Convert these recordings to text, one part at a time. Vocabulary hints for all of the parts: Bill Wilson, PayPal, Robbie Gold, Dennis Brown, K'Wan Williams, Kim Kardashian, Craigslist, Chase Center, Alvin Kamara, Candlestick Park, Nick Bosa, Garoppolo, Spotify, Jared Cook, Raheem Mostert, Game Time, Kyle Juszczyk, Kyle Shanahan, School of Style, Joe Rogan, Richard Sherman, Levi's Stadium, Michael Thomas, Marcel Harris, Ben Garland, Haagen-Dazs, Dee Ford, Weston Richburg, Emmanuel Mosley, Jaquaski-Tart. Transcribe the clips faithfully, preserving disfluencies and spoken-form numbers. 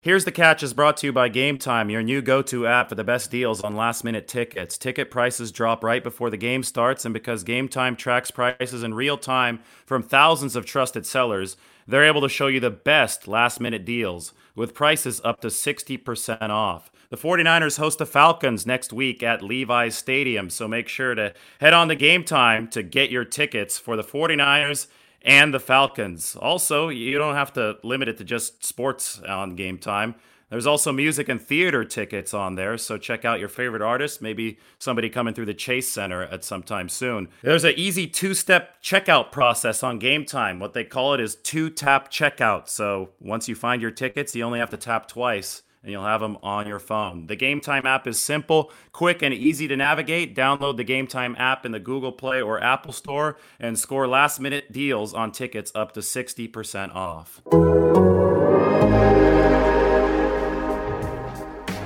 Here's the Catch is brought to you by Game Time, your new go-to app for the best deals on last-minute tickets. Ticket prices drop right before the game starts, and because Game Time tracks prices in real time from thousands of trusted sellers, they're able to show you the best last-minute deals with prices up to sixty percent off. The 49ers host the Falcons next week at Levi's Stadium, so make sure to head on to Game Time to get your tickets for the 49ers and the Falcons. Also, you don't have to limit it to just sports on Game Time. There's also music and theater tickets on there, so check out your favorite artist, maybe somebody coming through the Chase Center at some time soon. There's an easy two-step checkout process on Game Time. What they call it is two-tap checkout, so once you find your tickets, you only have to tap twice, and you'll have them on your phone. The Game Time app is simple, quick, and easy to navigate. Download the Game Time app in the Google Play or Apple Store and score last-minute deals on tickets up to sixty percent off. Let's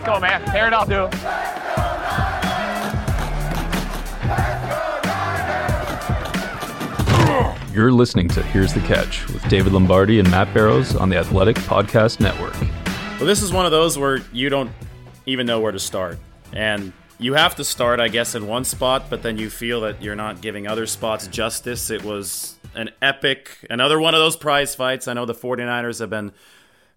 go, man. Tear it up, dude. You're listening to Here's the Catch with David Lombardi and Matt Barrows on the Athletic Podcast Network. Well, this is one of those where you don't even know where to start. And you have to start, I guess, in one spot, but then you feel that you're not giving other spots justice. It was an epic, another one of those prize fights. I know the 49ers have been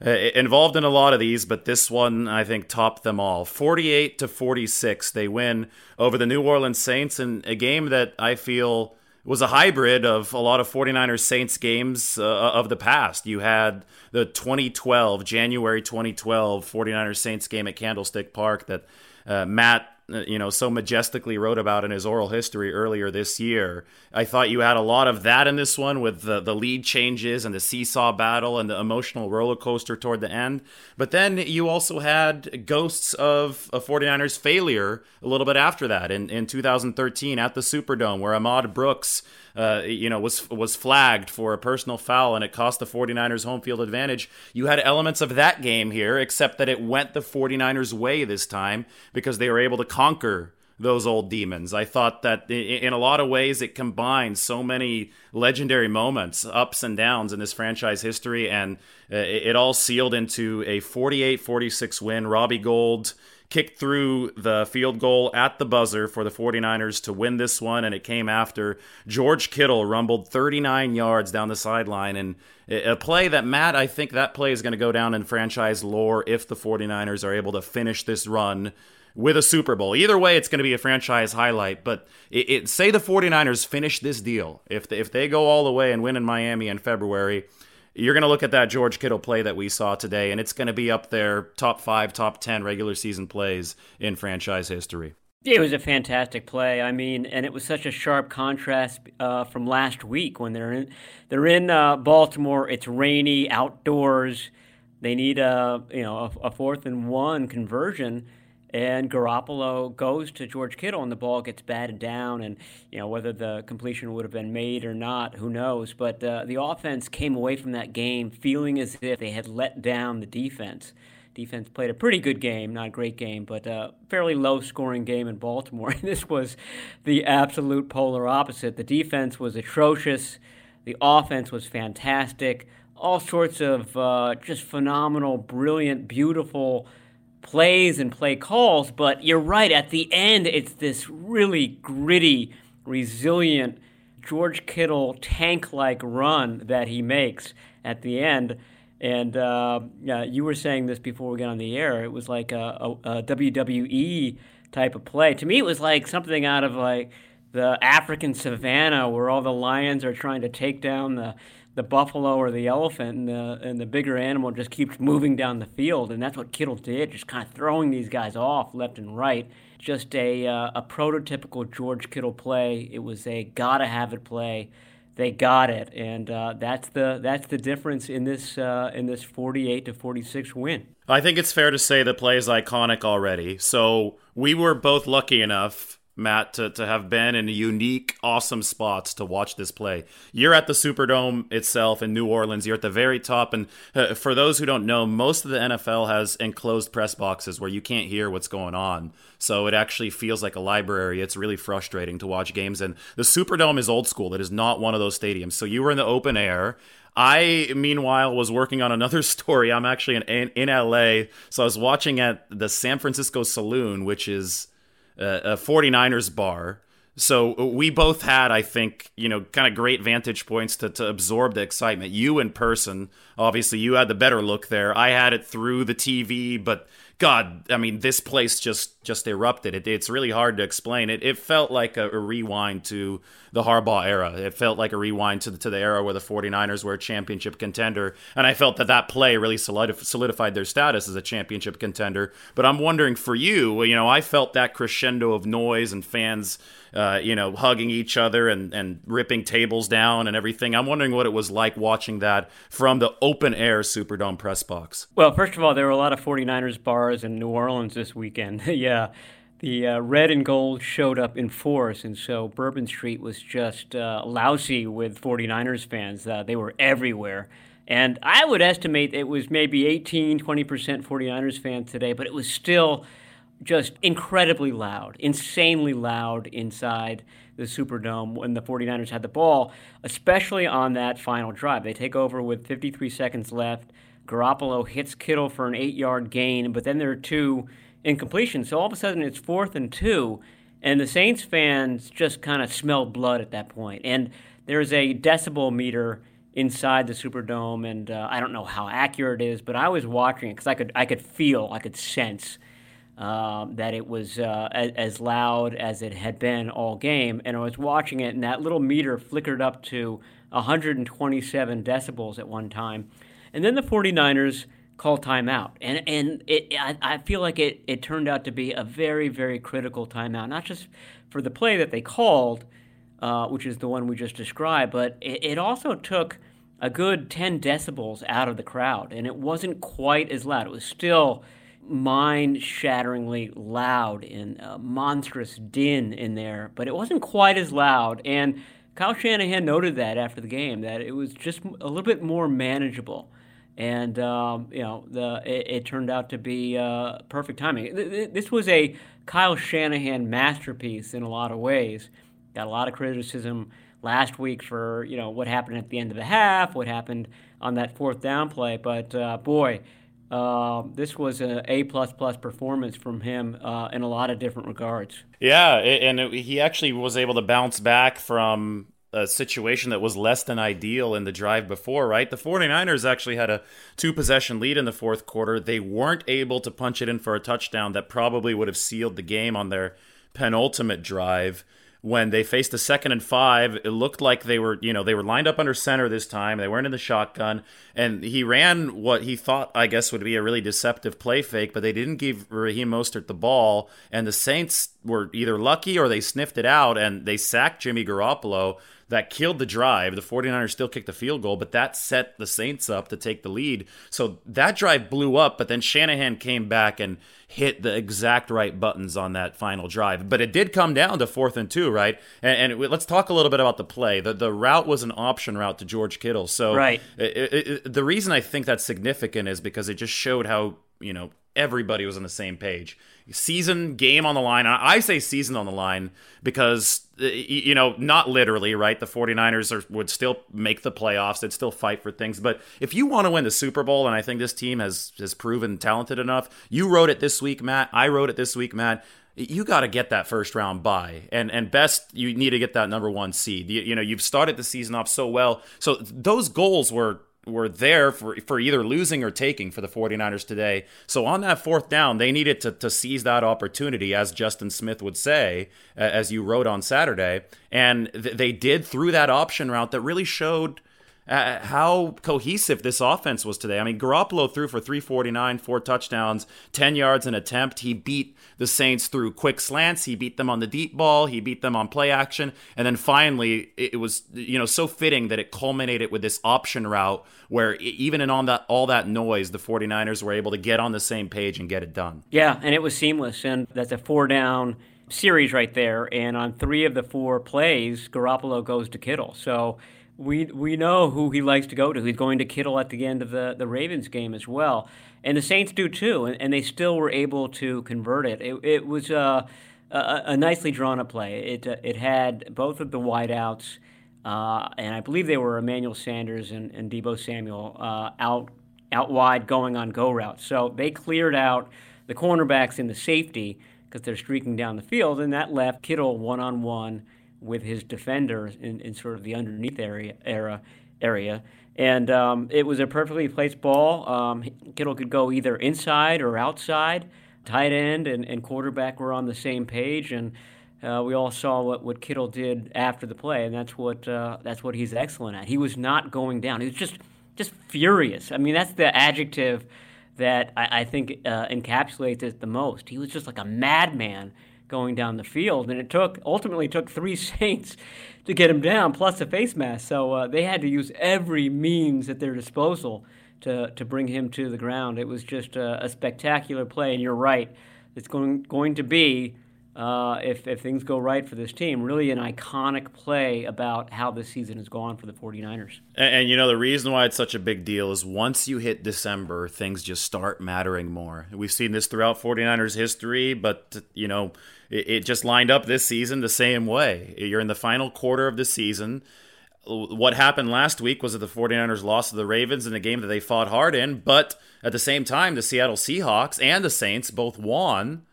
uh, involved in a lot of these, but this one, I think, topped them all. forty-eight to forty-six, they win over the New Orleans Saints in a game that I feel was a hybrid of a lot of 49ers Saints games uh, of the past. You had the twenty twelve, January twenty twelve 49ers Saints game at Candlestick Park that uh, Matt, you know, so majestically wrote about in his oral history earlier this year. I thought you had a lot of that in this one with the, the lead changes and the seesaw battle and the emotional roller coaster toward the end. But then you also had ghosts of a 49ers failure a little bit after that in, in two thousand thirteen at the Superdome, where Ahmad Brooks, uh, you know, was, was flagged for a personal foul and it cost the 49ers home field advantage. You had elements of that game here, except that it went the 49ers way this time because they were able to conquer those old demons. I thought that in a lot of ways it combines so many legendary moments, ups and downs in this franchise history, and it all sealed into a forty-eight forty-six win. Robbie Gold kicked through the field goal at the buzzer for the 49ers to win this one, and it came after George Kittle rumbled thirty-nine yards down the sideline, and a play that, Matt, I think that play is going to go down in franchise lore if the 49ers are able to finish this run with a Super Bowl. Either way, it's going to be a franchise highlight, but it, it, say the 49ers finish this deal. If they, if they go all the way and win in Miami in February, you're going to look at that George Kittle play that we saw today, and it's going to be up there, top five, top ten regular season plays in franchise history. It was a fantastic play. I mean, and it was such a sharp contrast uh, from last week when they're in, they're in uh, Baltimore. It's rainy, outdoors. They need a, you know, a, a fourth and one conversion. And Garoppolo goes to George Kittle, and the ball gets batted down. And, you know, whether the completion would have been made or not, who knows. But uh, the offense came away from that game feeling as if they had let down the defense. Defense played a pretty good game, not a great game, but a fairly low-scoring game in Baltimore. And this was the absolute polar opposite. The defense was atrocious. The offense was fantastic. All sorts of uh, just phenomenal, brilliant, beautiful plays and play calls, but you're right, at the end, it's this really gritty, resilient George Kittle tank-like run that he makes at the end. And uh, yeah, you were saying this before we got on the air, it was like a, a, a W W E type of play. To me, it was like something out of like the African savanna where all the lions are trying to take down the the buffalo or the elephant, and the, and the bigger animal just keeps moving down the field, and that's what Kittle did, just kind of throwing these guys off left and right. Just a uh, a prototypical George Kittle play. It was a gotta-have-it play. They got it, and uh, that's the that's the difference in this uh, in this forty-eight to forty-six win. I think it's fair to say the play is iconic already, so we were both lucky enough Matt, to, to have been in unique, awesome spots to watch this play. You're at the Superdome itself in New Orleans. You're at the very top. And uh, for those who don't know, most of the N F L has enclosed press boxes where you can't hear what's going on. So it actually feels like a library. It's really frustrating to watch games. And the Superdome is old school. It is not one of those stadiums. So you were in the open air. I, meanwhile, was working on another story. I'm actually in, in, in L A. So I was watching at the San Francisco Saloon, which is Uh, a forty-niners bar. So we both had, I think, you know, kind of great vantage points to, to absorb the excitement. You in person, obviously, you had the better look there. I had it through the T V, but God, I mean, this place just just erupted. It, it's really hard to explain. It it felt like a, a rewind to the Harbaugh era. It felt like a rewind to the, to the era where the forty-niners were a championship contender. And I felt that that play really solidified their status as a championship contender. But I'm wondering for you, you know, I felt that crescendo of noise and fans, uh, you know, hugging each other and, and ripping tables down and everything. I'm wondering what it was like watching that from the open air Superdome press box. Well, first of all, there were a lot of forty-niners bars in New Orleans this weekend. yeah, the uh, red and gold showed up in force, and so Bourbon Street was just uh, lousy with forty-niners fans. Uh, they were everywhere, and I would estimate it was maybe eighteen, twenty percent forty-niners fans today, but it was still just incredibly loud, insanely loud inside the Superdome when the forty-niners had the ball, especially on that final drive. They take over with fifty-three seconds left. Garoppolo hits Kittle for an eight-yard gain, but then there are two incompletions. So all of a sudden, it's fourth and two, and the Saints fans just kind of smelled blood at that point. And there's a decibel meter inside the Superdome, and uh, I don't know how accurate it is, but I was watching it because I could, I could feel, I could sense uh, that it was uh, as, as loud as it had been all game. And I was watching it, and that little meter flickered up to one hundred twenty-seven decibels at one time. And then the forty-niners call timeout. And and it, I, I feel like it, it turned out to be a very, very critical timeout, not just for the play that they called, uh, which is the one we just described, but it, it also took a good ten decibels out of the crowd. And it wasn't quite as loud. It was still mind-shatteringly loud and a monstrous din in there, but it wasn't quite as loud. And Kyle Shanahan noted that after the game, that it was just a little bit more manageable. And, um, you know, the it, it turned out to be uh, perfect timing. This was a Kyle Shanahan masterpiece in a lot of ways. Got a lot of criticism last week for, you know, what happened at the end of the half, what happened on that fourth down play. But, uh, boy, uh, this was an A plus plus performance from him uh, in a lot of different regards. Yeah, and it, he actually was able to bounce back from a situation that was less than ideal in the drive before, right? The forty-niners actually had a two-possession lead in the fourth quarter. They weren't able to punch it in for a touchdown that probably would have sealed the game on their penultimate drive. When they faced a second and five, it looked like they were, you know, they were lined up under center this time. They weren't in the shotgun. And he ran what he thought, I guess, would be a really deceptive play fake, but they didn't give Raheem Mostert the ball. And the Saints were either lucky or they sniffed it out, and they sacked Jimmy Garoppolo. That killed the drive. The forty-niners still kicked the field goal, but that set the Saints up to take the lead. So that drive blew up, but then Shanahan came back and hit the exact right buttons on that final drive. But it did come down to fourth and two, right? And, and let's talk a little bit about the play. The, the route was an option route to George Kittle. So right. it, it, it, the reason I think that's significant is because it just showed how, you know, everybody was on the same page. Season, game on the line. I say season on the line because, you know, not literally, right? The forty-niners are, would still make the playoffs. They'd still fight for things. But if you want to win the Super Bowl, and I think this team has, has proven talented enough, you wrote it this week, Matt. I wrote it this week, Matt. You got to get that first round bye, and and best you need to get that number one seed. You, you know, you've started the season off so well. So those goals were were there for, for either losing or taking for the forty-niners today. So on that fourth down, they needed to, to seize that opportunity, as Justin Smith would say, uh, as you wrote on Saturday. And th- they did through that option route that really showed uh, how cohesive this offense was today. I mean, Garoppolo threw for three forty-nine, four touchdowns, ten yards an attempt. He beat the Saints through quick slants. He beat them on the deep ball. He beat them on play action. And then finally, it was, you know, so fitting that it culminated with this option route where even in on that, all that noise, the forty-niners were able to get on the same page and get it done. Yeah, and it was seamless. And that's a four down series right there. And on three of the four plays, Garoppolo goes to Kittle. So we we know who he likes to go to. He's going to Kittle at the end of the, the Ravens game as well. And the Saints do too, and, and they still were able to convert it. It, it was a, a, a nicely drawn-up play. It uh, it had both of the wideouts, uh, and I believe they were Emmanuel Sanders and, and Debo Samuel uh, out out wide going on go routes. So they cleared out the cornerbacks and the safety because they're streaking down the field, and that left Kittle one-on-one with his defenders in, in sort of the underneath area, era, area. And um, it was a perfectly placed ball. Um, Kittle could go either inside or outside. Tight end and, and quarterback were on the same page, and uh, we all saw what, what Kittle did after the play, and that's what uh, that's what he's excellent at. He was not going down. He was just, just furious. I mean, that's the adjective that I, I think uh, encapsulates it the most. He was just like a madman going down the field, and it took ultimately took three Saints to get him down, plus a face mask. So uh, they had to use every means at their disposal to to bring him to the ground. It was just a, a spectacular play, and you're right, it's going going to be, uh, if if things go right for this team, really an iconic play about how this season has gone for the 49ers. And, and you know, the reason why it's such a big deal is once you hit December, things just start mattering more. We've seen this throughout 49ers history, but, you know, it, it just lined up this season the same way. You're in the final quarter of the season. What happened last week was that the 49ers lost to the Ravens in a game that they fought hard in, but at the same time, the Seattle Seahawks and the Saints both won.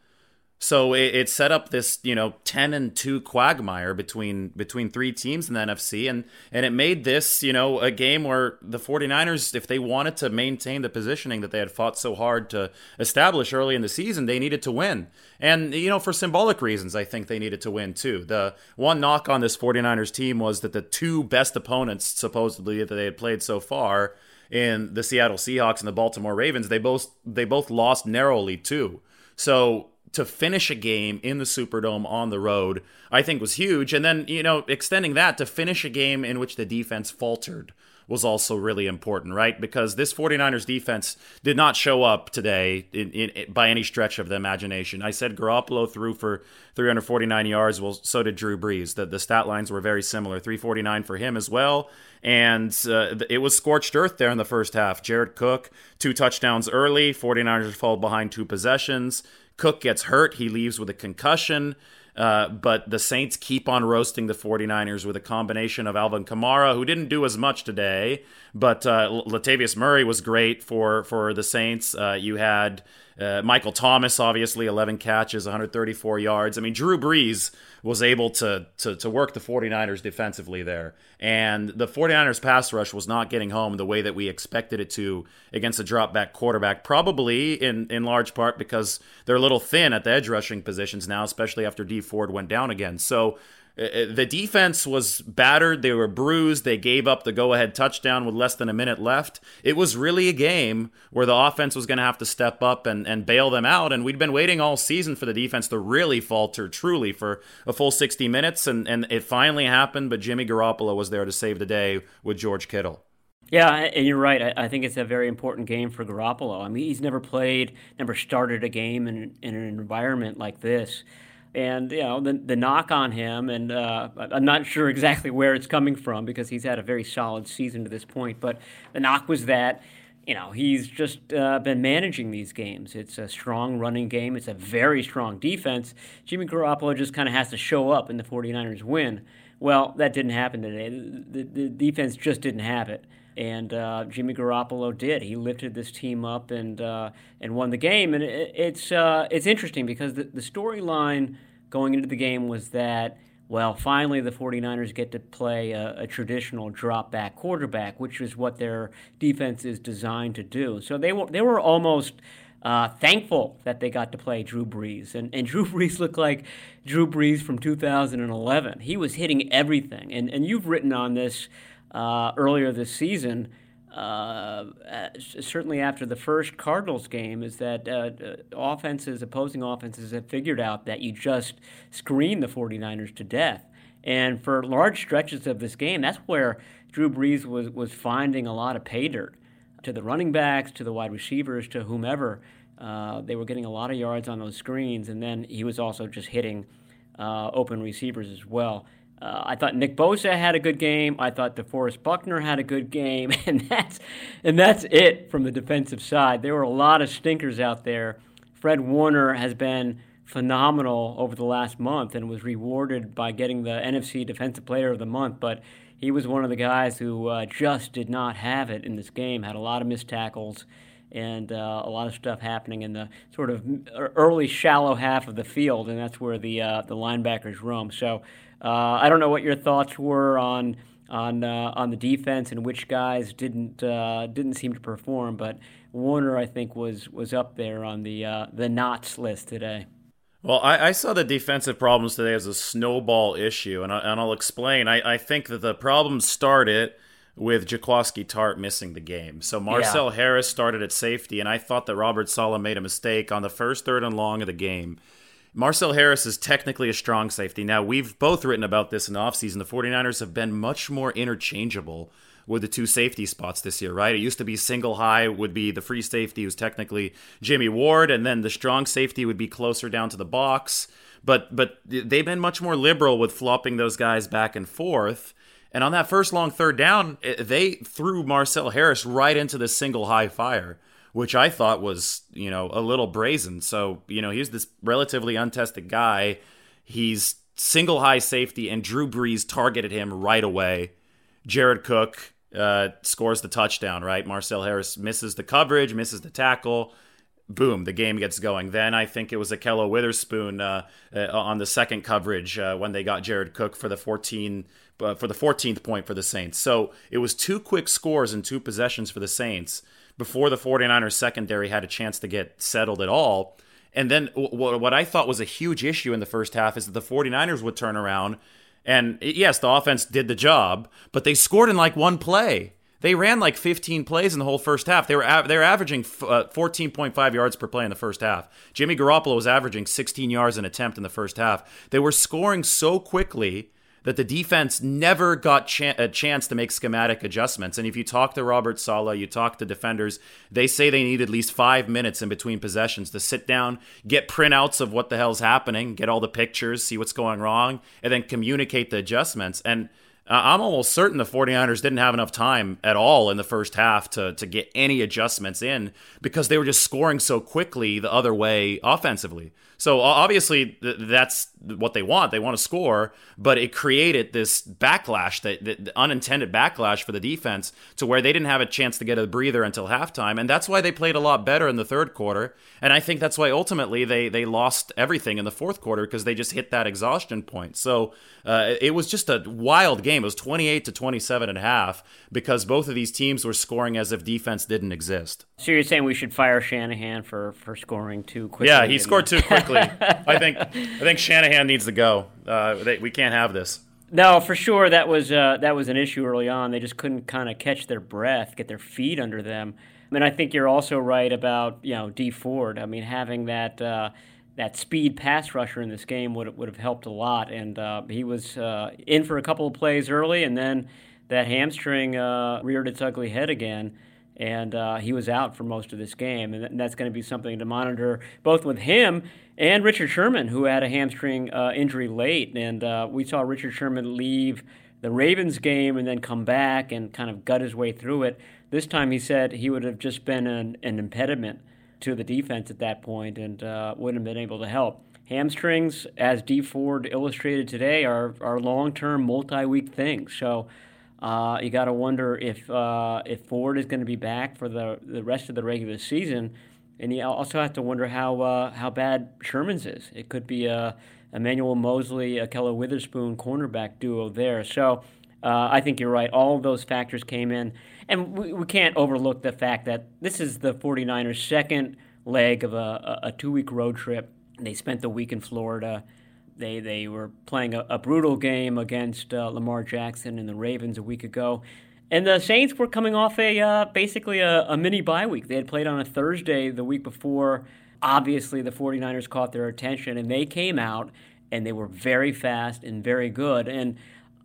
So it, it set up this, you know, ten and two quagmire between between three teams in the N F C, and, and it made this, you know, a game where the 49ers, if they wanted to maintain the positioning that they had fought so hard to establish early in the season, they needed to win. And, you know, for symbolic reasons, I think they needed to win too. The one knock on this 49ers team was that the two best opponents, supposedly, that they had played so far in the Seattle Seahawks and the Baltimore Ravens, they both they both lost narrowly too. So to finish a game in the Superdome on the road, I think was huge. And then, you know, extending that to finish a game in which the defense faltered was also really important, right? Because this 49ers defense did not show up today in, in, by any stretch of the imagination. I said Garoppolo threw for three forty-nine yards. Well, so did Drew Brees. The, the stat lines were very similar, three forty-nine for him as well. And uh, it was scorched earth there in the first half. Jared Cook, two touchdowns early. 49ers fall behind two possessions. Cook gets hurt. He leaves with a concussion. Uh, but the Saints keep on roasting the 49ers with a combination of Alvin Kamara, who didn't do as much today, but uh, Latavius Murray was great for, for the Saints. Uh, you had uh, Michael Thomas, obviously, eleven catches, one thirty-four yards. I mean, Drew Brees was able to, to, to work the 49ers defensively there. And the 49ers pass rush was not getting home the way that we expected it to against a drop-back quarterback, probably in, in large part because they're a little thin at the edge rushing positions now, especially after Dee Ford went down again. So uh, the defense was battered. They were bruised. They gave up the go-ahead touchdown with less than a minute left. It was really a game where the offense was going to have to step up and, and bail them out. And we'd been waiting all season for the defense to really falter truly for a full sixty minutes. And, and it finally happened, but Jimmy Garoppolo was there to save the day with George Kittle. Yeah, and you're right. I, I think it's a very important game for Garoppolo. I mean, he's never played, never started a game in, in an environment like this. And, you know, the the knock on him, and uh, I'm not sure exactly where it's coming from because he's had a very solid season to this point, but the knock was that, you know, he's just uh, been managing these games. It's a strong running game. It's a very strong defense. Jimmy Garoppolo just kind of has to show up and the 49ers win. Well, that didn't happen today. The, the defense just didn't have it. And uh, Jimmy Garoppolo did. He lifted this team up and uh, and won the game. And it, it's uh, it's interesting because the, the storyline going into the game was that, well, finally the 49ers get to play a, a traditional drop-back quarterback, which is what their defense is designed to do. So they were, they were almost uh, thankful that they got to play Drew Brees. And, and Drew Brees looked like Drew Brees from two thousand eleven. He was hitting everything. And, and you've written on this Uh, earlier this season, uh, certainly after the first Cardinals game, is that uh, offenses, opposing offenses have figured out that you just screen the 49ers to death. And for large stretches of this game, that's where Drew Brees was, was finding a lot of pay dirt to the running backs, to the wide receivers, to whomever. Uh, they were getting a lot of yards on those screens, and then he was also just hitting uh, open receivers as well. Uh, I thought Nick Bosa had a good game. I thought DeForest Buckner had a good game, and that's and that's it from the defensive side. There were a lot of stinkers out there. Fred Warner has been phenomenal over the last month and was rewarded by getting the N F C Defensive Player of the Month, but he was one of the guys who uh, just did not have it in this game, had a lot of missed tackles and uh, a lot of stuff happening in the sort of early shallow half of the field, and that's where the uh, the linebackers roam. So Uh, I don't know what your thoughts were on on uh, on the defense and which guys didn't uh, didn't seem to perform, but Warner, I think, was was up there on the uh, the nots list today. Well, I, I saw the defensive problems today as a snowball issue, and, I, and I'll explain. I, I think that the problems started with Jaquaski-Tart missing the game. So Marcel yeah. Harris started at safety, and I thought that Robert Saleh made a mistake on the first third and long of the game. Marcel Harris is technically a strong safety. Now, we've both written about this in the offseason. The 49ers have been much more interchangeable with the two safety spots this year, right? It used to be single high would be the free safety, who's technically Jimmy Ward, and then the strong safety would be closer down to the box. But but they've been much more liberal with flopping those guys back and forth. And on that first long third down, they threw Marcel Harris right into the single high fire, which I thought was, you know, a little brazen. So, you know, he's this relatively untested guy. He's single high safety, and Drew Brees targeted him right away. Jared Cook uh, scores the touchdown, right? Marcel Harris misses the coverage, misses the tackle. Boom, the game gets going. Then I think it was Akello Witherspoon uh, uh, on the second coverage uh, when they got Jared Cook for the fourteen uh, for the fourteenth point for the Saints. So it was two quick scores and two possessions for the Saints before the 49ers secondary had a chance to get settled at all. And then w- what I thought was a huge issue in the first half is that the 49ers would turn around, and yes, the offense did the job, but they scored in like one play. They ran like fifteen plays in the whole first half. They were a- they were averaging f- uh, fourteen point five yards per play in the first half. Jimmy Garoppolo was averaging sixteen yards an attempt in the first half. They were scoring so quickly that the defense never got cha- a chance to make schematic adjustments. And if you talk to Robert Saleh, you talk to defenders, they say they need at least five minutes in between possessions to sit down, get printouts of what the hell's happening, get all the pictures, see what's going wrong, and then communicate the adjustments. And uh, I'm almost certain the 49ers didn't have enough time at all in the first half to, to get any adjustments in because they were just scoring so quickly the other way offensively. So obviously th- that's what they want. They want to score, but it created this backlash, that, that the unintended backlash for the defense to where they didn't have a chance to get a breather until halftime. And that's why they played a lot better in the third quarter. And I think that's why ultimately they, they lost everything in the fourth quarter because they just hit that exhaustion point. So uh, it was just a wild game. It was twenty-eight to twenty-seven and a half because both of these teams were scoring as if defense didn't exist. So you're saying we should fire Shanahan for, for scoring too quickly? Yeah, he scored too quickly. I think I think Shanahan needs to go. Uh, they, we can't have this. No, for sure that was uh, that was an issue early on. They just couldn't kind of catch their breath, get their feet under them. I mean, I think you're also right about, you know, Dee Ford. I mean, having that uh, that speed pass rusher in this game would would have helped a lot. And uh, he was uh, in for a couple of plays early, and then that hamstring uh, reared its ugly head again. And uh, he was out for most of this game, and that's going to be something to monitor both with him and Richard Sherman, who had a hamstring uh, injury late. And uh, we saw Richard Sherman leave the Ravens game and then come back and kind of gut his way through it. This time he said he would have just been an, an impediment to the defense at that point and uh, wouldn't have been able to help. Hamstrings, as Dee Ford illustrated today, are, are long-term, multi-week things. So Uh, you got to wonder if uh, if Ford is going to be back for the, the rest of the regular season, and you also have to wonder how uh, how bad Sherman's is. It could be a Emmanuel Mosley, Akello Witherspoon cornerback duo there. So uh, I think you're right. All of those factors came in, and we, we can't overlook the fact that this is the 49ers' second leg of a, a two-week road trip. They spent the week in Florida. They they were playing a, a brutal game against uh, Lamar Jackson and the Ravens a week ago. And the Saints were coming off a uh, basically a, a mini bye week. They had played on a Thursday the week before. Obviously, the 49ers caught their attention, and they came out, and they were very fast and very good. And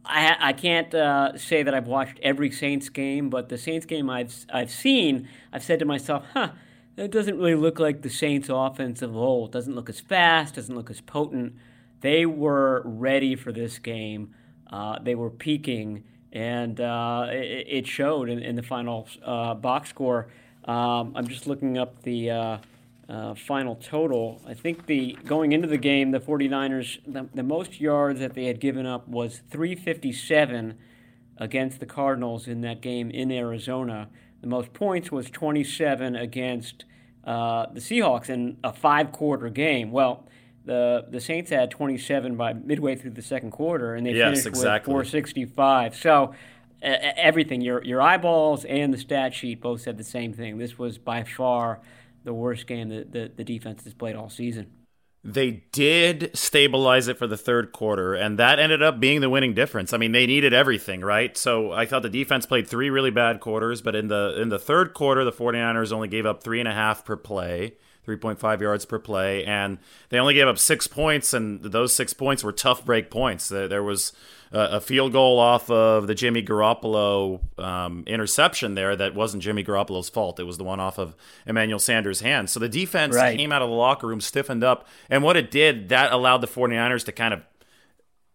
I, I can't uh, say that I've watched every Saints game, but the Saints game I've I've seen, I've said to myself, huh, it doesn't really look like the Saints offense of old. It doesn't look as fast, doesn't look as potent. They were ready for this game. Uh, they were peaking, and uh, it, it showed in, in the final uh, box score. Um, I'm just looking up the uh, uh, final total. I think the going into the game, the 49ers, the, the most yards that they had given up was three fifty-seven against the Cardinals in that game in Arizona. The most points was twenty-seven against uh, the Seahawks in a five-quarter game. Well, the the Saints had twenty-seven by midway through the second quarter, and they yes, finished exactly. with four sixty-five. So uh, everything, your your eyeballs and the stat sheet both said the same thing. This was by far the worst game that the, the defense has played all season. They did stabilize it for the third quarter, and that ended up being the winning difference. I mean, they needed everything, right? So I thought the defense played three really bad quarters, but in the in the third quarter, the 49ers only gave up three and a half per play, three point five yards per play, and they only gave up six points, and those six points were tough break points. There was a field goal off of the Jimmy Garoppolo um, interception there that wasn't Jimmy Garoppolo's fault. It was the one off of Emmanuel Sanders' hands. So the defense right. came out of the locker room stiffened up, and what it did, that allowed the 49ers to kind of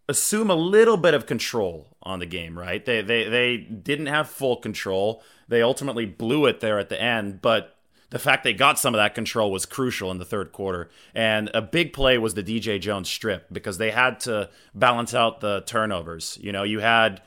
assume a little bit of control on the game, right? They, they, they didn't have full control. They ultimately blew it there at the end, but the fact they got some of that control was crucial in the third quarter. And a big play was the D J Jones strip because they had to balance out the turnovers. You know, you had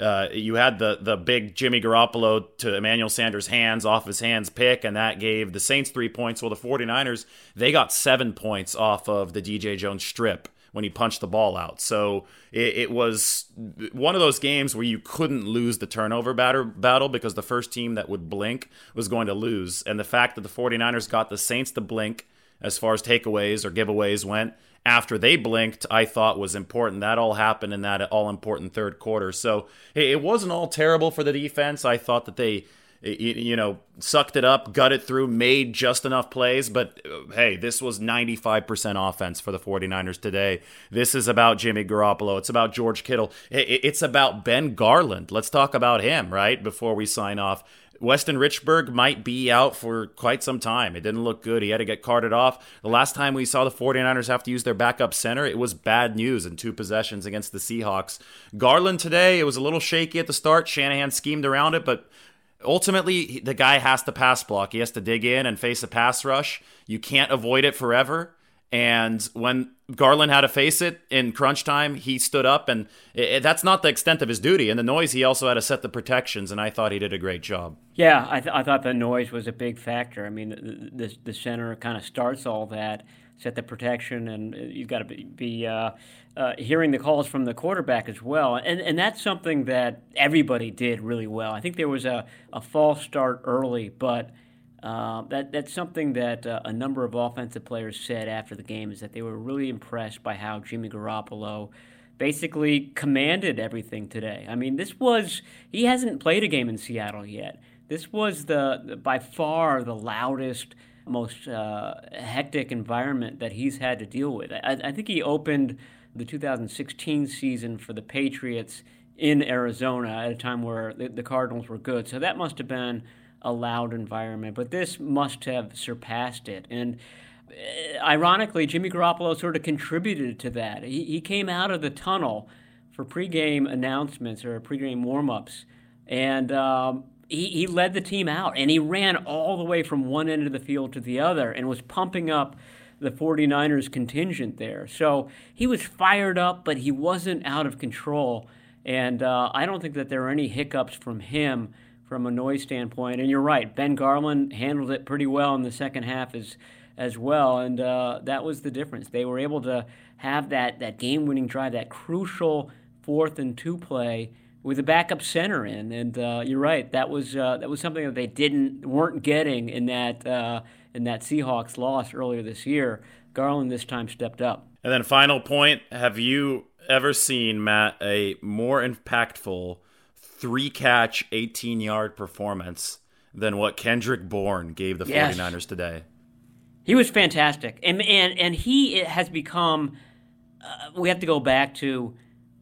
uh, you had the the big Jimmy Garoppolo to Emmanuel Sanders' hands, off his hands pick, and that gave the Saints three points. Well, the 49ers, they got seven points off of the D J Jones strip when he punched the ball out. So it, it was one of those games where you couldn't lose the turnover batter, battle because the first team that would blink was going to lose. And the fact that the 49ers got the Saints to blink as far as takeaways or giveaways went after they blinked, I thought was important. That all happened in that all-important third quarter. So it wasn't all terrible for the defense. I thought that they you know, sucked it up, gutted through, made just enough plays. But, hey, this was ninety-five percent offense for the 49ers today. This is about Jimmy Garoppolo. It's about George Kittle. It's about Ben Garland. Let's talk about him, right, before we sign off. Weston Richburg might be out for quite some time. It didn't look good. He had to get carted off. The last time we saw the 49ers have to use their backup center, it was bad news in two possessions against the Seahawks. Garland today, it was a little shaky at the start. Shanahan schemed around it, but ultimately, the guy has to pass block. He has to dig in and face a pass rush. You can't avoid it forever. And when Garland had to face it in crunch time, he stood up. And it, that's not the extent of his duty. And the noise, he also had to set the protections. And I thought he did a great job. Yeah, I, th- I thought the noise was a big factor. I mean, the, the, the center kind of starts all that, set the protection, and you've got to be, be uh, uh, hearing the calls from the quarterback as well. And and that's something that everybody did really well. I think there was a, a false start early, but uh, that that's something that uh, a number of offensive players said after the game is that they were really impressed by how Jimmy Garoppolo basically commanded everything today. I mean, this was – he hasn't played a game in Seattle yet. This was the by far the loudest – most uh, hectic environment that he's had to deal with. I, I think he opened the two thousand sixteen season for the Patriots in Arizona at a time where the, the Cardinals were good. So that must have been a loud environment, but this must have surpassed it. And ironically, Jimmy Garoppolo sort of contributed to that. He, he came out of the tunnel for pregame announcements or pregame warm-ups, and um, He, he led the team out, and he ran all the way from one end of the field to the other and was pumping up the 49ers contingent there. So he was fired up, but he wasn't out of control. And uh, I don't think that there are any hiccups from him from a noise standpoint. And you're right, Ben Garland handled it pretty well in the second half as as well, and uh, that was the difference. They were able to have that, that game-winning drive, that crucial fourth and two play, with a backup center in, and uh, you're right. That was uh, that was something that they didn't weren't getting in that uh, in that Seahawks loss earlier this year. Garland this time stepped up. And then final point: have you ever seen, Matt, a more impactful three catch, eighteen yard performance than what Kendrick Bourne gave the yes. 49ers today? He was fantastic, and and and he has become. Uh, we have to go back to.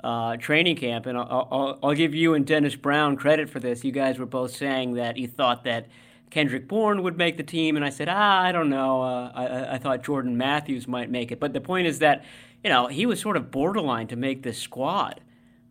Uh, training camp, and I'll, I'll, I'll give you and Dennis Brown credit for this. You guys were both saying that you thought that Kendrick Bourne would make the team, and I said, ah, I don't know. Uh, I, I thought Jordan Matthews might make it. But the point is that, you know, he was sort of borderline to make this squad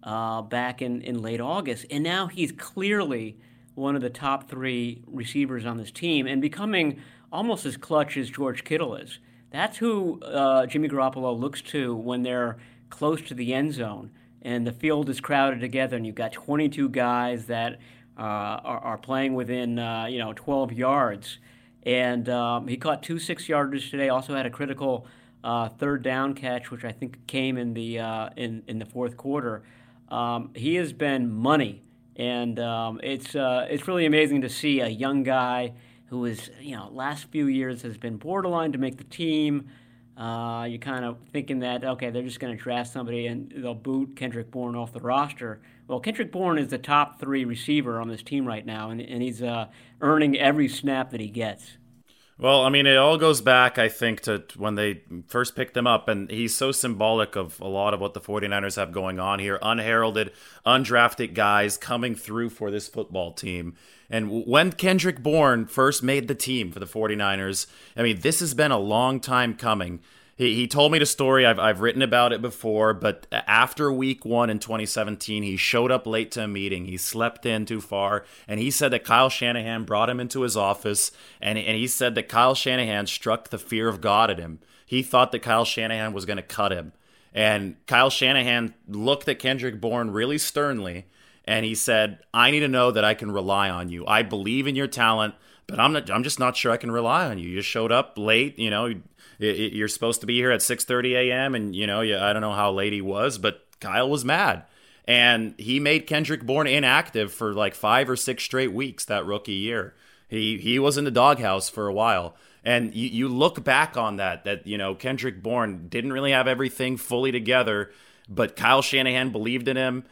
uh, back in, in late August, and now he's clearly one of the top three receivers on this team and becoming almost as clutch as George Kittle is. That's who uh, Jimmy Garoppolo looks to when they're close to the end zone and the field is crowded together and you've got twenty-two guys that uh, are, are playing within, uh, you know, twelve yards. And um, he caught two six-yarders today, also had a critical uh, third down catch, which I think came in the uh, in, in the fourth quarter. Um, he has been money, and um, it's uh, it's really amazing to see a young guy who is, you know, last few years has been borderline to make the team. Uh, you're kind of thinking that, okay, they're just going to draft somebody and they'll boot Kendrick Bourne off the roster. Well, Kendrick Bourne is the top three receiver on this team right now, and, and he's uh, earning every snap that he gets. Well, I mean, it all goes back, I think, to when they first picked him up, and he's so symbolic of a lot of what the 49ers have going on here. Unheralded, undrafted guys coming through for this football team. And when Kendrick Bourne first made the team for the 49ers, I mean, this has been a long time coming. He he told me the story, I've I've written about it before, but after week one in twenty seventeen, he showed up late to a meeting, he slept in too far, and he said that Kyle Shanahan brought him into his office, and, and he said that Kyle Shanahan struck the fear of God at him. He thought that Kyle Shanahan was going to cut him. And Kyle Shanahan looked at Kendrick Bourne really sternly, and he said, I need to know that I can rely on you. I believe in your talent, but I'm not, I'm just not sure I can rely on you. You showed up late, you know, you're supposed to be here at six thirty a.m. and, you know, I don't know how late he was, but Kyle was mad. And he made Kendrick Bourne inactive for like five or six straight weeks that rookie year. He he was in the doghouse for a while. And you, you look back on that, that, you know, Kendrick Bourne didn't really have everything fully together, but Kyle Shanahan believed in him.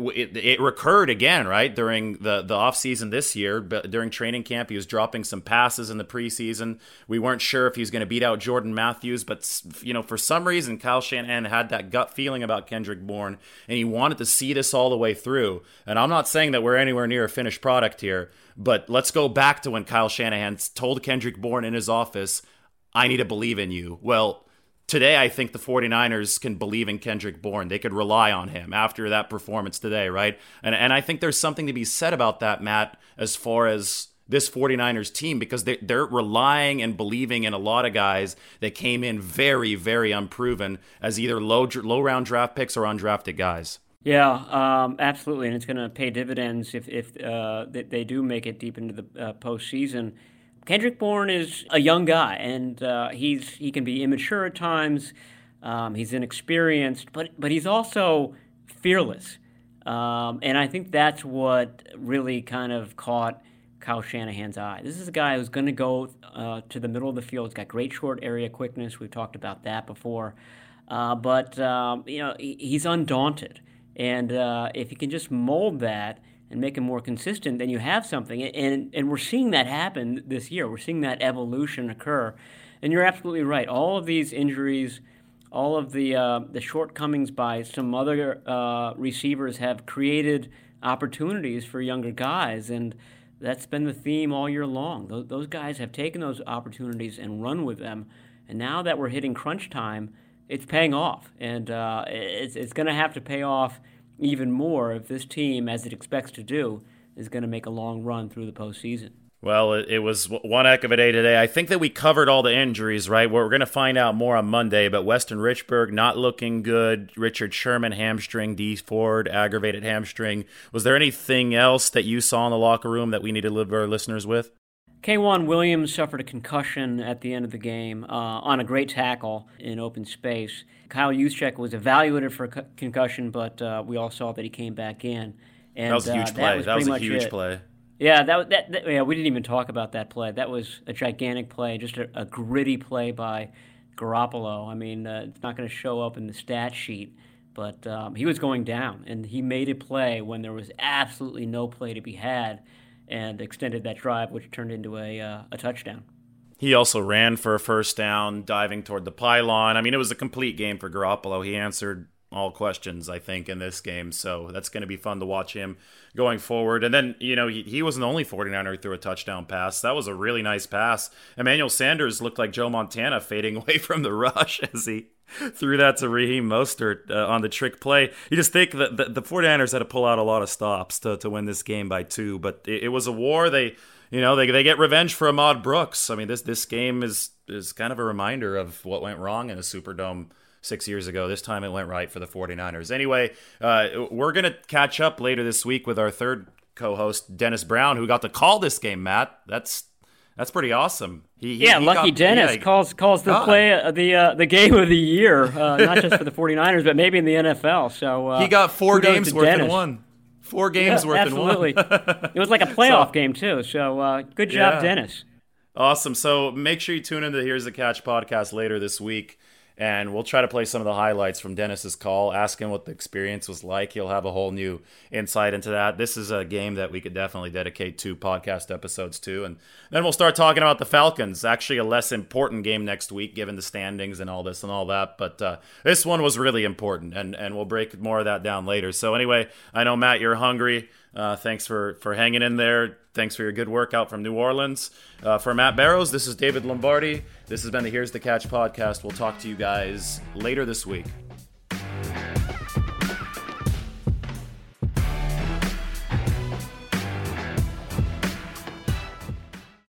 It, it recurred again, right, during the, the offseason this year. But during training camp, he was dropping some passes in the preseason. We weren't sure if he was going to beat out Jordan Matthews. But, you know, for some reason, Kyle Shanahan had that gut feeling about Kendrick Bourne, and he wanted to see this all the way through. And I'm not saying that we're anywhere near a finished product here, but let's go back to when Kyle Shanahan told Kendrick Bourne in his office, I need to believe in you. Well, today, I think the 49ers can believe in Kendrick Bourne. They could rely on him after that performance today, right? And and I think there's something to be said about that, Matt, as far as this 49ers team, because they, they're relying and believing in a lot of guys that came in very, very unproven as either low low-round draft picks or undrafted guys. Yeah, um, absolutely, and it's going to pay dividends if, if uh, they do make it deep into the uh, postseason. Kendrick Bourne is a young guy, and uh, he's he can be immature at times. Um, he's inexperienced, but but he's also fearless, um, and I think that's what really kind of caught Kyle Shanahan's eye. This is a guy who's going to go uh, to the middle of the field. He's got great short area quickness. We've talked about that before, uh, but um, you know he, he's undaunted, and uh, if you can just mold that and make him more consistent, then you have something. And and we're seeing that happen this year. We're seeing that evolution occur. And you're absolutely right. All of these injuries, all of the uh, the shortcomings by some other uh, receivers have created opportunities for younger guys. And that's been the theme all year long. Those, those guys have taken those opportunities and run with them. And now that we're hitting crunch time, it's paying off. And uh, it's, it's going to have to pay off even more if this team, as it expects to do, is going to make a long run through the postseason. Well, it was one heck of a day today. I think that we covered all the injuries, right? We're going to find out more on Monday, but Weston Richburg not looking good. Richard Sherman, hamstring. Dee Ford, aggravated hamstring. Was there anything else that you saw in the locker room that we need to leave our listeners with? K'Wan Williams suffered a concussion at the end of the game uh, on a great tackle in open space. Kyle Juszczyk was evaluated for a co- concussion, but uh, we all saw that he came back in. And, that was a huge uh, play. That was, that was a huge it. play. Yeah, that, that, that, yeah, we didn't even talk about that play. That was a gigantic play, just a, a gritty play by Garoppolo. I mean, uh, it's not going to show up in the stat sheet, but um, he was going down, and he made a play when there was absolutely no play to be had, and extended that drive, which turned into a uh, a touchdown. He also ran for a first down, diving toward the pylon. I mean, it was a complete game for Garoppolo. He answered all questions, I think, in this game. So that's going to be fun to watch him going forward. And then, you know, he, he wasn't the only 49er who threw a touchdown pass. That was a really nice pass. Emmanuel Sanders looked like Joe Montana fading away from the rush as he threw that to Raheem Mostert uh, on the trick play. You just think that the, the 49ers had to pull out a lot of stops to, to win this game by two. But it, it was a war. They, you know, they they get revenge for Ahmad Brooks. I mean, this this game is is kind of a reminder of what went wrong in the Superdome six years ago. This time it went right for the 49ers. Anyway, uh, we're going to catch up later this week with our third co-host, Dennis Brown, who got to call this game, Matt. That's that's pretty awesome. He, he, yeah, he lucky got, Dennis yeah, calls calls the God. play uh, the uh, the game of the year, uh, not just for the 49ers, but maybe in the N F L. So uh, he got four games worth Dennis. in one. Four games yeah, worth absolutely. in one. Absolutely. It was like a playoff so, game, too. So uh, good job, yeah. Dennis. Awesome. So make sure you tune into the Here's the Catch podcast later this week. And we'll try to play some of the highlights from Dennis's call, ask him what the experience was like. He'll have a whole new insight into that. This is a game that we could definitely dedicate two podcast episodes to. And then we'll start talking about the Falcons, actually a less important game next week, given the standings and all this and all that. But uh, this one was really important, and, and we'll break more of that down later. So anyway, I know, Matt, you're hungry. Uh, thanks for, for hanging in there. Thanks for your good workout from New Orleans. Uh, for Matt Barrows, this is David Lombardi. This has been the Here's the Catch podcast. We'll talk to you guys later this week.